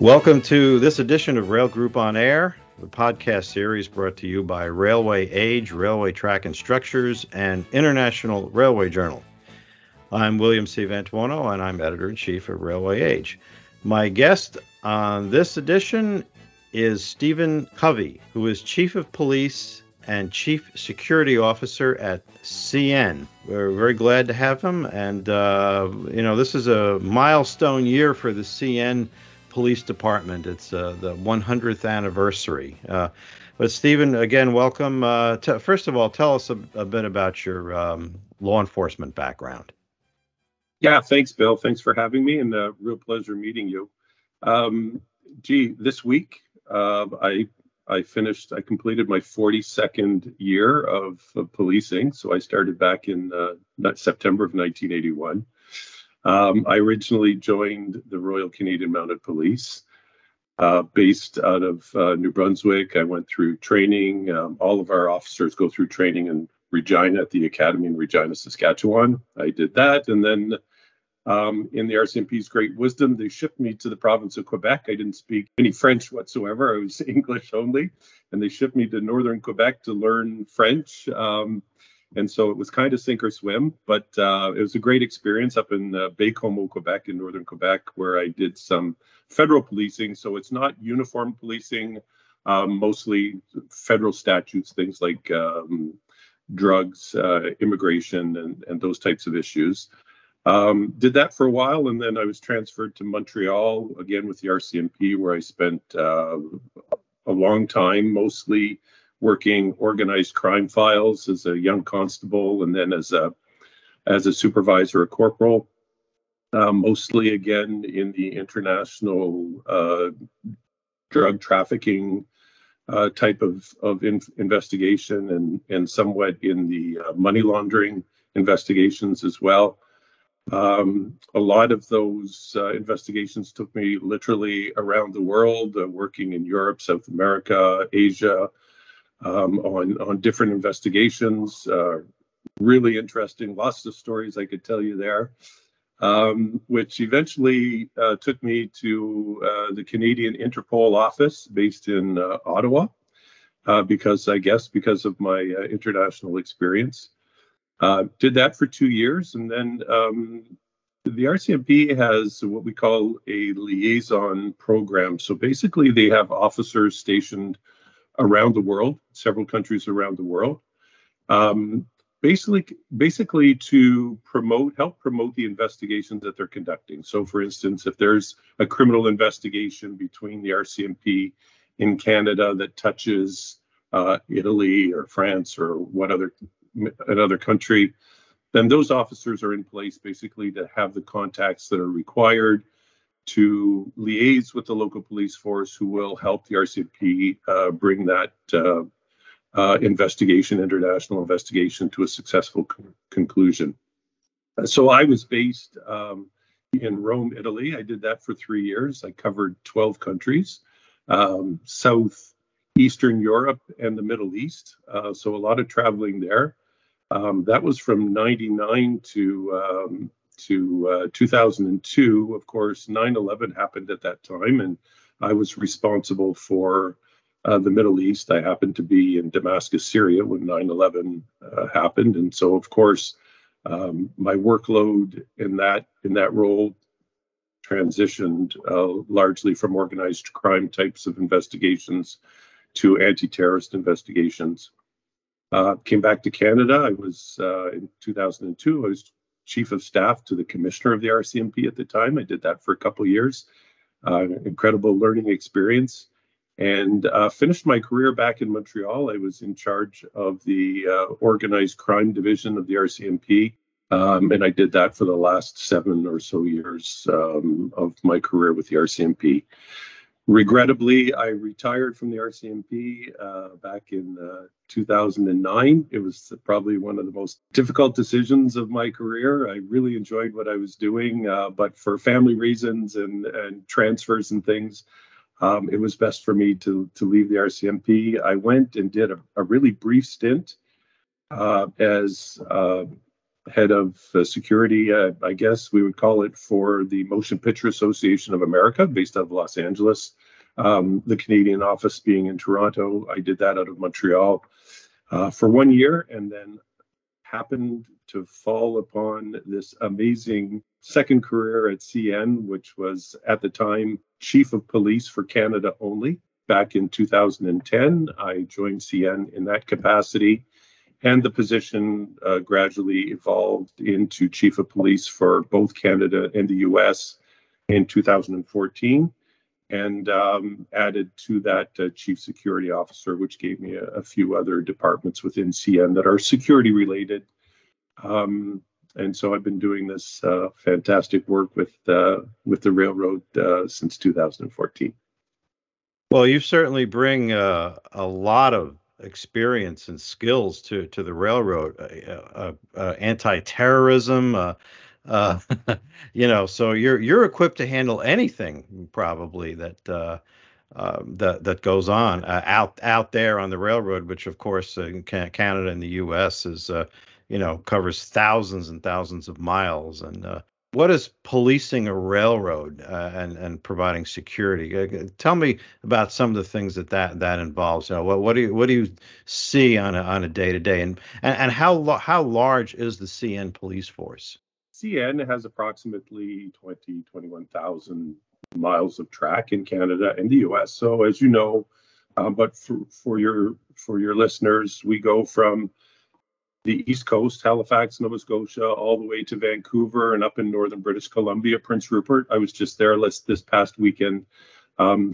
Welcome to this edition of Rail Group On Air, the podcast series brought to you by Railway Age, Railway Track and Structures, and International Railway Journal. I'm William C. Vantuono, and I'm editor-in-chief at Railway Age. My guest on this edition is Stephen Covey, who is chief of police and chief security officer at CN. We're very glad to have him, and this is a milestone year for the CN Police Department. It's the 100th anniversary. But Stephen, again, welcome. First of all, tell us a bit about your law enforcement background. Yeah, thanks, Bill. Thanks for having me, and a real pleasure meeting you. This week I completed my 42nd year of policing. So I started back in September of 1981. I originally joined the Royal Canadian Mounted Police based out of New Brunswick. I went through training. All of our officers go through training in Regina at the Academy in Regina, Saskatchewan. I did that. And then in the RCMP's great wisdom, they shipped me to the province of Quebec. I didn't speak any French whatsoever. I was English only. And they shipped me to northern Quebec to learn French. And so it was kind of sink or swim, but it was a great experience up in Baie-Comeau, Quebec, in northern Quebec, where I did some federal policing. So it's not uniform policing, mostly federal statutes, things like drugs, immigration, and those types of issues. Did that for a while, and then I was transferred to Montreal, again with the RCMP, where I spent a long time, mostly working organized crime files as a young constable, and then as a supervisor, a corporal, mostly again in the international drug trafficking type of investigation, and somewhat in the money laundering investigations as well. A lot of those investigations took me literally around the world, working in Europe, South America, Asia, on different investigations. Really interesting, lots of stories I could tell you there, which eventually took me to the Canadian Interpol office based in Ottawa, because of my international experience. Did that for 2 years, and then the RCMP has what we call a liaison program. So basically they have officers stationed around the world, several countries around the world, basically to help promote the investigations that they're conducting. So for instance, if there's a criminal investigation between the RCMP in Canada that touches Italy or France or another country, then those officers are in place basically to have the contacts that are required to liaise with the local police force, who will help the RCMP bring that international investigation to a successful conclusion. So I was based in Rome, Italy. I did that for 3 years. I covered 12 countries, Southeastern Europe and the Middle East. So a lot of traveling there. That was from 1999 to 2002. Of course, 9/11 happened at that time, and I was responsible for the Middle East. I happened to be in Damascus, Syria when 9/11 happened, and so of course my workload in that role transitioned largely from organized crime types of investigations to anti-terrorist investigations. Came back to Canada. I was in 2002. I was chief of staff to the commissioner of the RCMP at the time. I did that for a couple of years. Incredible learning experience, and finished my career back in Montreal. I was in charge of the organized crime division of the RCMP, and I did that for the last 7 or so years of my career with the RCMP. Regrettably, I retired from the RCMP back in 2009. It was probably one of the most difficult decisions of my career. I really enjoyed what I was doing, but for family reasons and transfers and things, it was best for me to leave the RCMP. I went and did a really brief stint as head of security, I guess we would call it, for the Motion Picture Association of America, based out of Los Angeles. The Canadian office being in Toronto. I did that out of Montreal for 1 year, and then happened to fall upon this amazing second career at CN, which was at the time Chief of Police for Canada only. Back in 2010, I joined CN in that capacity, and the position gradually evolved into Chief of Police for both Canada and the US in 2014, and added to that Chief Security Officer, which gave me a few other departments within CN that are security related. And so I've been doing this fantastic work with the railroad since 2014. Well, you certainly bring a lot of experience and skills to the railroad, anti-terrorism, you know, so you're equipped to handle anything probably that that goes on out there on the railroad, which of course in Canada and the U.S. is you know, covers thousands and thousands of miles. And what is policing a railroad and providing security? Tell me about some of the things that involves. You know, what do you see on a day-to-day, and how large is the CN police force? CN has approximately 21,000 miles of track in Canada and the U.S. So, as you know, but for your listeners, we go from the East Coast, Halifax, Nova Scotia, all the way to Vancouver and up in northern British Columbia, Prince Rupert. I was just there this past weekend,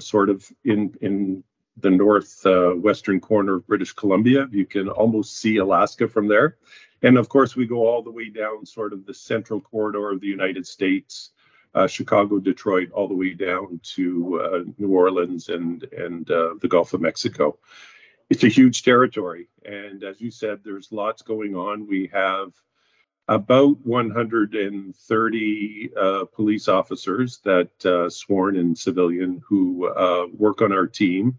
sort of in the northwestern corner of British Columbia. You can almost see Alaska from there. And of course, we go all the way down sort of the central corridor of the United States, Chicago, Detroit, all the way down to New Orleans and the Gulf of Mexico. It's a huge territory, and as you said, there's lots going on. We have about 130 police officers that sworn and civilian who work on our team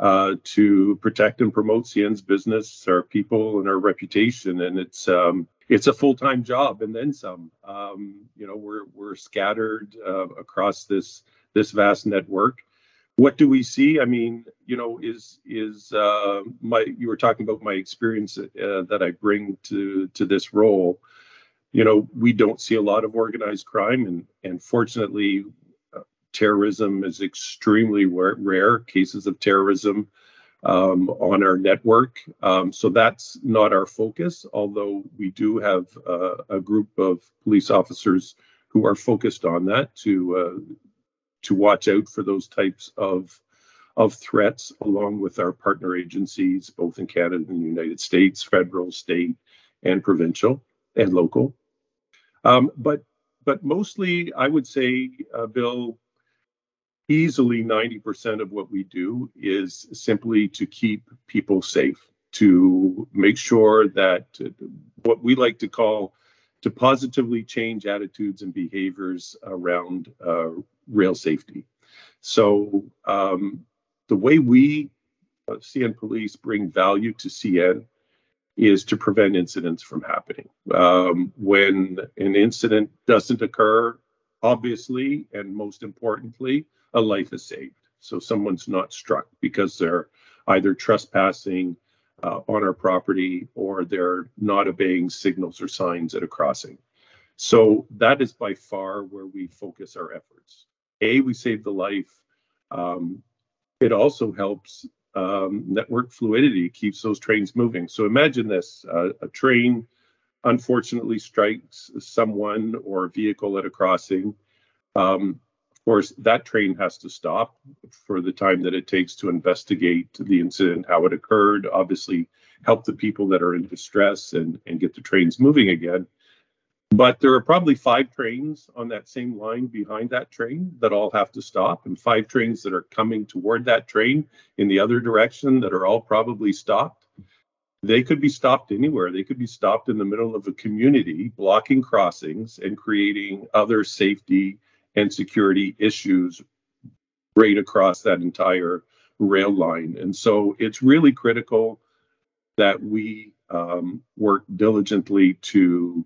to protect and promote CN's business, our people, and our reputation. And it's a full-time job, and then some. You know, we're scattered across this vast network. What do we see? I mean, you know, you were talking about my experience that I bring to this role. You know, we don't see a lot of organized crime, and fortunately, terrorism is extremely rare cases of terrorism on our network. So that's not our focus, although we do have a group of police officers who are focused on that to watch out for those types of threats, along with our partner agencies, both in Canada and the United States, federal, state, and provincial and local. But mostly, I would say, Bill, easily 90% of what we do is simply to keep people safe, to make sure that what we like to call to positively change attitudes and behaviors around rail safety. So the way we, CN Police, bring value to CN is to prevent incidents from happening. When an incident doesn't occur, obviously, and most importantly, a life is saved. So someone's not struck because they're either trespassing on our property or they're not obeying signals or signs at a crossing. So that is by far where we focus our efforts. We save the life. It also helps network fluidity, keeps those trains moving. So imagine this, a train unfortunately strikes someone or a vehicle at a crossing. Of course, that train has to stop for the time that it takes to investigate the incident, how it occurred, obviously help the people that are in distress and get the trains moving again. But there are probably 5 trains on that same line behind that train that all have to stop, and 5 trains that are coming toward that train in the other direction that are all probably stopped. They could be stopped anywhere. They could be stopped in the middle of a community, blocking crossings and creating other safety and security issues right across that entire rail line. And so it's really critical that we work diligently to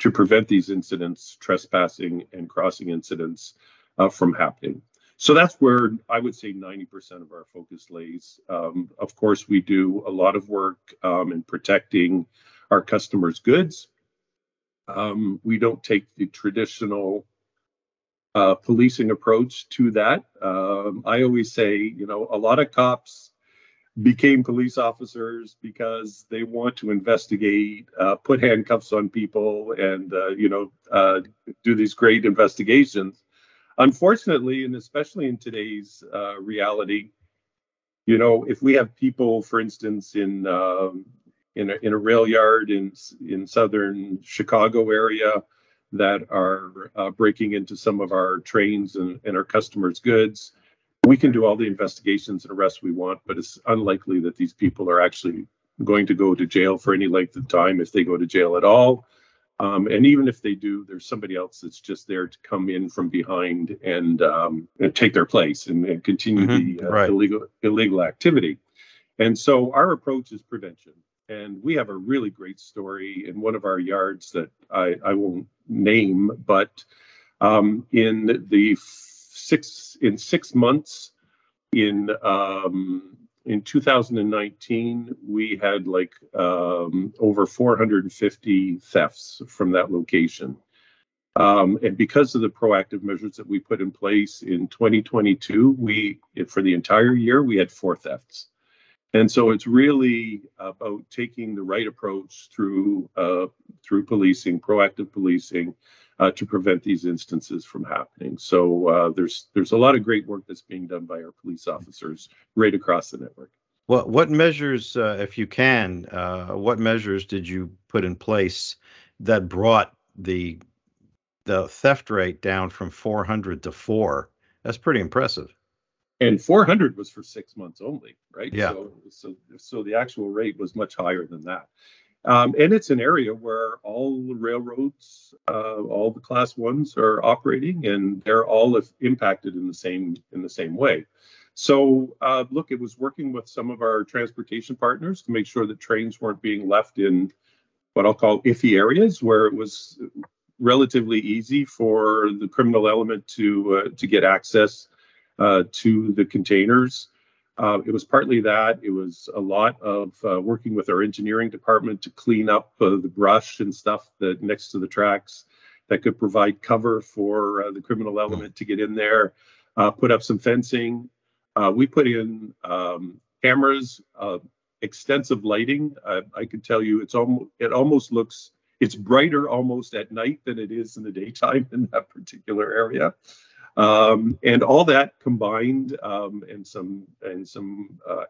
to prevent these incidents, trespassing and crossing incidents from happening. So that's where I would say 90% of our focus lays. Of course, we do a lot of work in protecting our customers' goods. We don't take the traditional policing approach to that. I always say, you know, a lot of cops became police officers because they want to investigate, put handcuffs on people and, do these great investigations. Unfortunately, and especially in today's reality, you know, if we have people, for instance, in a rail yard in southern Chicago area that are breaking into some of our trains and our customers' goods, we can do all the investigations and arrests we want, but it's unlikely that these people are actually going to go to jail for any length of time, if they go to jail at all. And even if they do, there's somebody else that's just there to come in from behind and take their place and continue the illegal activity. And so our approach is prevention. And we have a really great story in one of our yards that I won't name, but in six months in 2019, we had over 450 thefts from that location. And because of the proactive measures that we put in place in 2022, for the entire year, we had 4 thefts. And so it's really about taking the right approach through policing, proactive policing, to prevent these instances from happening. So there's a lot of great work that's being done by our police officers right across the network. Well, what measures, if you can, what measures did you put in place that brought the theft rate down from 400 to 4? That's pretty impressive. And 400 was for 6 months only, right? Yeah. So the actual rate was much higher than that. And it's an area where all the railroads, all the Class I's are operating, and they're all impacted in the same way. So, look, it was working with some of our transportation partners to make sure that trains weren't being left in what I'll call iffy areas, where it was relatively easy for the criminal element to get access to the containers. It was partly that. It was a lot of working with our engineering department to clean up the brush and stuff that next to the tracks that could provide cover for the criminal element to get in there, put up some fencing. We put in cameras, extensive lighting. I can tell you it's brighter almost at night than it is in the daytime in that particular area. And all that combined, and some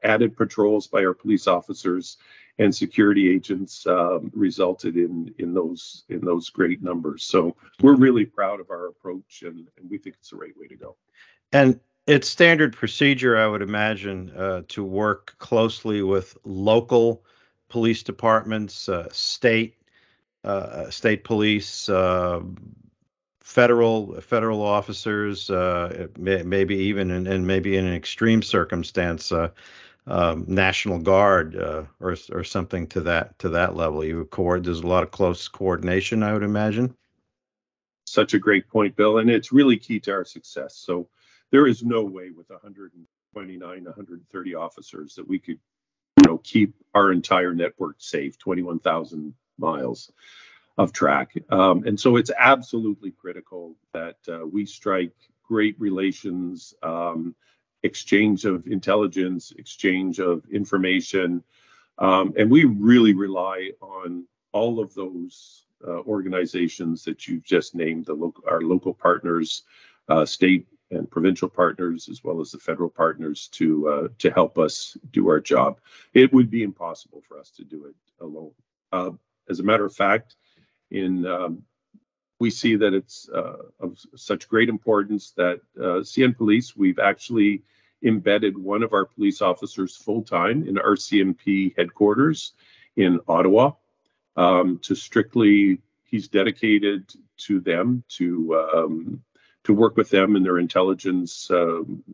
added patrols by our police officers and security agents resulted in those great numbers. So we're really proud of our approach, and we think it's the right way to go. And it's standard procedure, I would imagine, to work closely with local police departments, state police, federal officers, maybe even in an extreme circumstance, National Guard or something to that level. There's a lot of close coordination, I would imagine. Such a great point, Bill, and it's really key to our success. So there is no way with 129, 130 officers that we could, keep our entire network safe, 21,000 miles of track. And so it's absolutely critical that we strike great relations, exchange of intelligence, exchange of information. And we really rely on all of those organizations that you've just named, our local partners, state and provincial partners, as well as the federal partners to help us do our job. It would be impossible for us to do it alone. As a matter of fact, we see that it's of such great importance that CN Police, we've actually embedded one of our police officers full-time in our CMP headquarters in Ottawa to strictly, he's dedicated to them, to work with them in their intelligence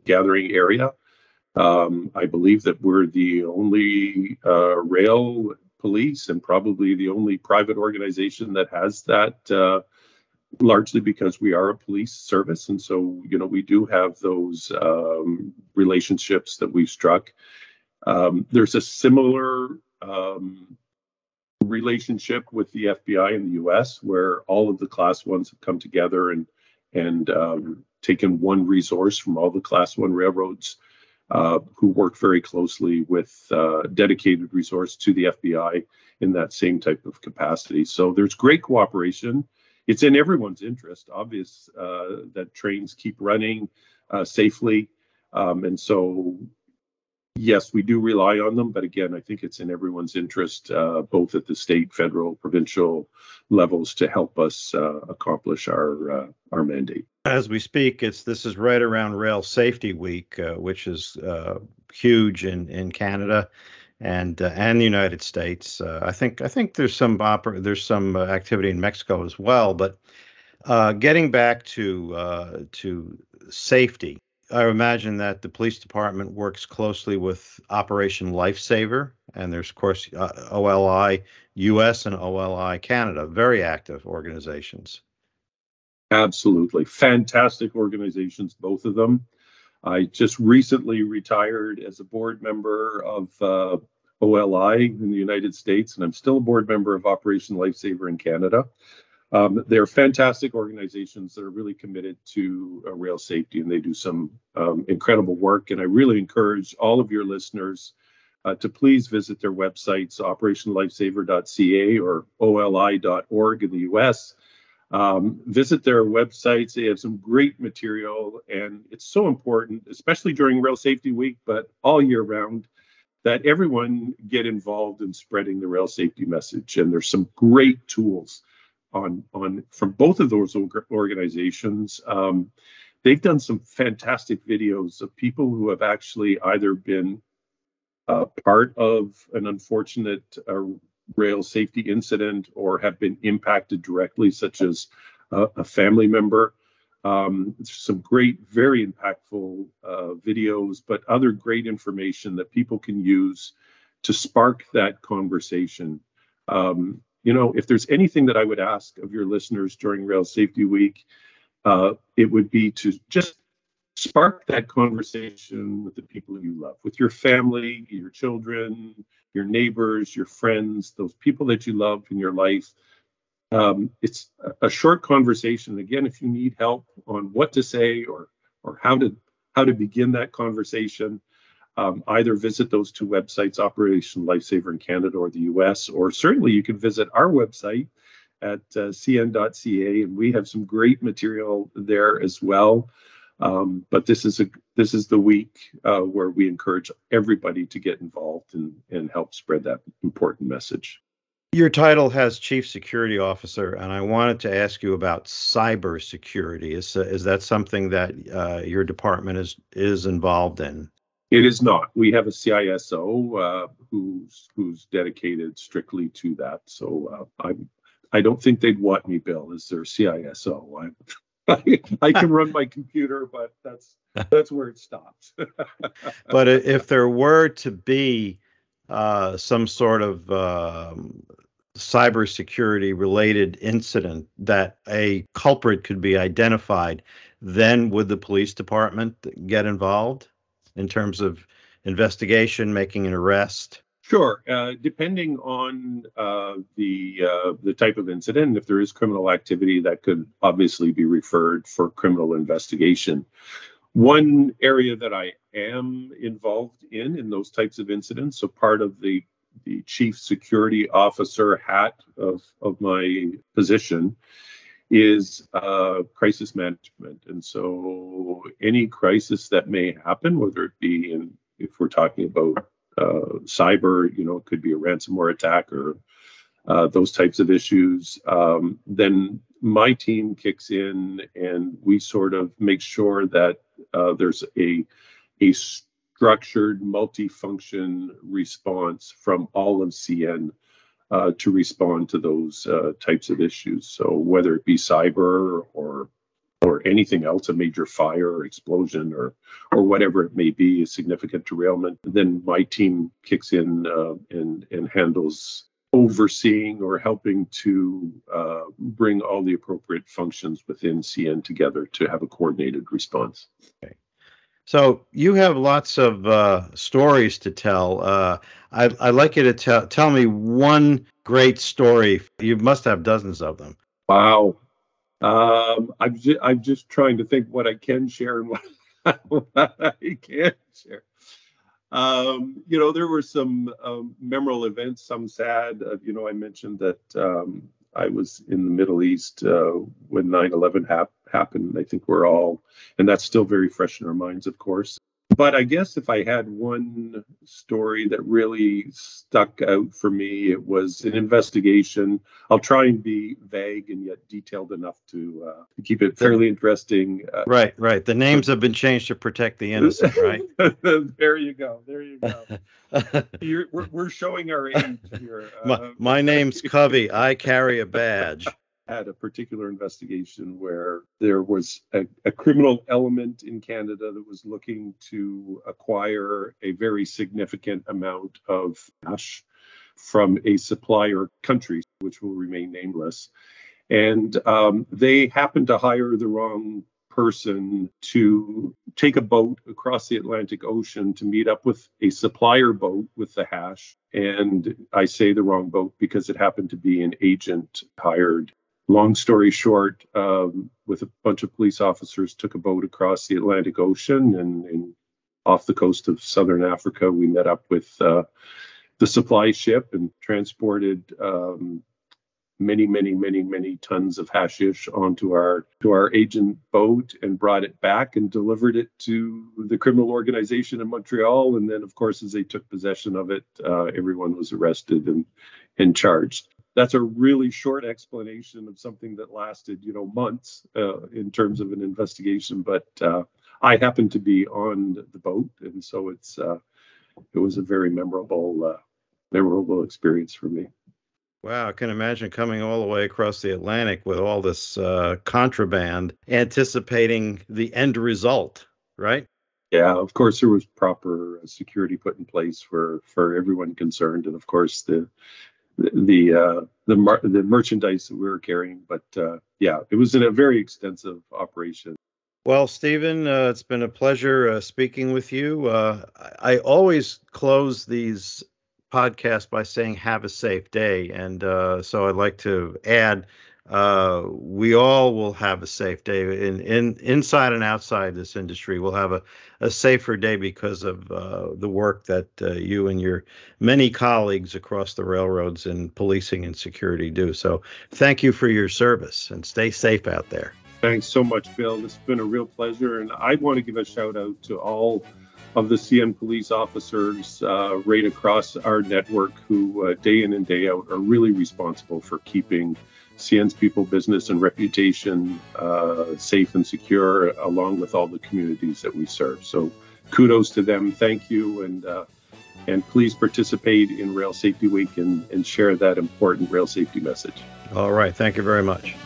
gathering area. I believe that we're the only rail police, and probably the only private organization that has that, largely because we are a police service. And so, you know, we do have those relationships that we've struck. There's a similar relationship with the FBI in the US, where all of the Class Ones have come together and taken one resource from all the Class One railroads, who work very closely with dedicated resource to the FBI in that same type of capacity. So there's great cooperation. It's in everyone's interest, obvious, that trains keep running safely. And so, yes, we do rely on them. But again, I think it's in everyone's interest, both at the state, federal, provincial levels, to help us accomplish our mandate. As we speak, this is right around Rail Safety Week, which is huge in Canada and the United States. I think there's some activity in Mexico as well. But getting back to safety, I imagine that the police department works closely with Operation Lifesaver, and there's of course OLI US and OLI Canada, very active organizations. Absolutely, fantastic organizations, both of them. I just recently retired as a board member of OLI in the United States, and I'm still a board member of Operation Lifesaver in Canada. They're fantastic organizations that are really committed to rail safety, and they do some incredible work. And I really encourage all of your listeners to please visit their websites, operationlifesaver.ca or oli.org in the US. Visit their websites. They have some great material, and it's so important, especially during Rail Safety Week, but all year round, that everyone get involved in spreading the rail safety message. And there's some great tools on from both of those organizations. They've done some fantastic videos of people who have actually either been part of an unfortunate rail safety incident or have been impacted directly, such as a family member. Some great, very impactful videos, but other great information that people can use to spark that conversation. You know, if there's anything that I would ask of your listeners during Rail Safety Week, it would be to just spark that conversation with the people you love, with your family, your children, your neighbors, your friends, those people that you love in your life. It's a short conversation. Again, if you need help on what to say or how to begin that conversation, either visit those two websites, Operation Lifesaver in Canada or the US, or certainly you can visit our website at cn.ca, and we have some great material there as well. But this is the week where we encourage everybody to get involved and help spread that important message. Your title has Chief Security Officer, and I wanted to ask you about cybersecurity. Is that something that your department is involved in? It is not. We have a CISO who's dedicated strictly to that. So I don't think they'd want me, Bill, as their CISO. I can run my computer, but that's where it stops. But if there were to be some sort of cybersecurity related incident that a culprit could be identified, then would the police department get involved in terms of investigation, making an arrest? Sure. Depending on the type of incident, if there is criminal activity, that could obviously be referred for criminal investigation. One area that I am involved in those types of incidents, so part of the Chief Security Officer hat of my position, is crisis management. And so any crisis that may happen, whether it be if we're talking about cyber, you know, it could be a ransomware attack or those types of issues, then my team kicks in and we sort of make sure that there's a structured, multifunction response from all of CN to respond to those types of issues. So whether it be cyber or anything else, a major fire or explosion or whatever it may be, a significant derailment, then my team kicks in and handles overseeing or helping to bring all the appropriate functions within CN together to have a coordinated response. Okay. So you have lots of stories to tell. I'd like you to tell me one great story. You must have dozens of them. Wow. I'm just trying to think what I can share and what I can't share. There were some memorable events, some sad. I mentioned that I was in the Middle East when 9/11 happened. I think we're all, and that's still very fresh in our minds, of course. But I guess if I had one story that really stuck out for me, it was an investigation. I'll try and be vague and yet detailed enough to keep it fairly interesting. Right. The names have been changed to protect the innocent, right? There you go. We're showing our age here. My name's Covey. I carry a badge. Had a particular investigation where there was a criminal element in Canada that was looking to acquire a very significant amount of cash from a supplier country, which will remain nameless. And they happened to hire the wrong person to take a boat across the Atlantic Ocean to meet up with a supplier boat with the hash. And I say the wrong boat because it happened to be an agent hired. Long story short, with a bunch of police officers, took a boat across the Atlantic Ocean and off the coast of southern Africa, we met up with the supply ship and transported many tons of hashish onto our agent boat and brought it back and delivered it to the criminal organization in Montreal. And then, of course, as they took possession of it, everyone was arrested and charged. That's a really short explanation of something that lasted, months in terms of an investigation. But I happened to be on the boat, and so it was a very memorable experience for me. Wow, I can imagine coming all the way across the Atlantic with all this contraband, anticipating the end result, right? Yeah, of course, there was proper security put in place for everyone concerned, and of course the merchandise that we were carrying. But it was in a very extensive operation. Well, Stephen, it's been a pleasure speaking with you. I always close these podcasts by saying, have a safe day. And so I'd like to add, we all will have a safe day in inside and outside this industry. We'll have a safer day because of the work that you and your many colleagues across the railroads in policing and security do. So thank you for your service and stay safe out there. Thanks so much, Bill. It's been a real pleasure. And I want to give a shout out to all of the CN police officers right across our network who day in and day out are really responsible for keeping CN's people, business, and reputation safe and secure, along with all the communities that we serve. So kudos to them. Thank you. And please participate in Rail Safety Week and share that important rail safety message. All right. Thank you very much.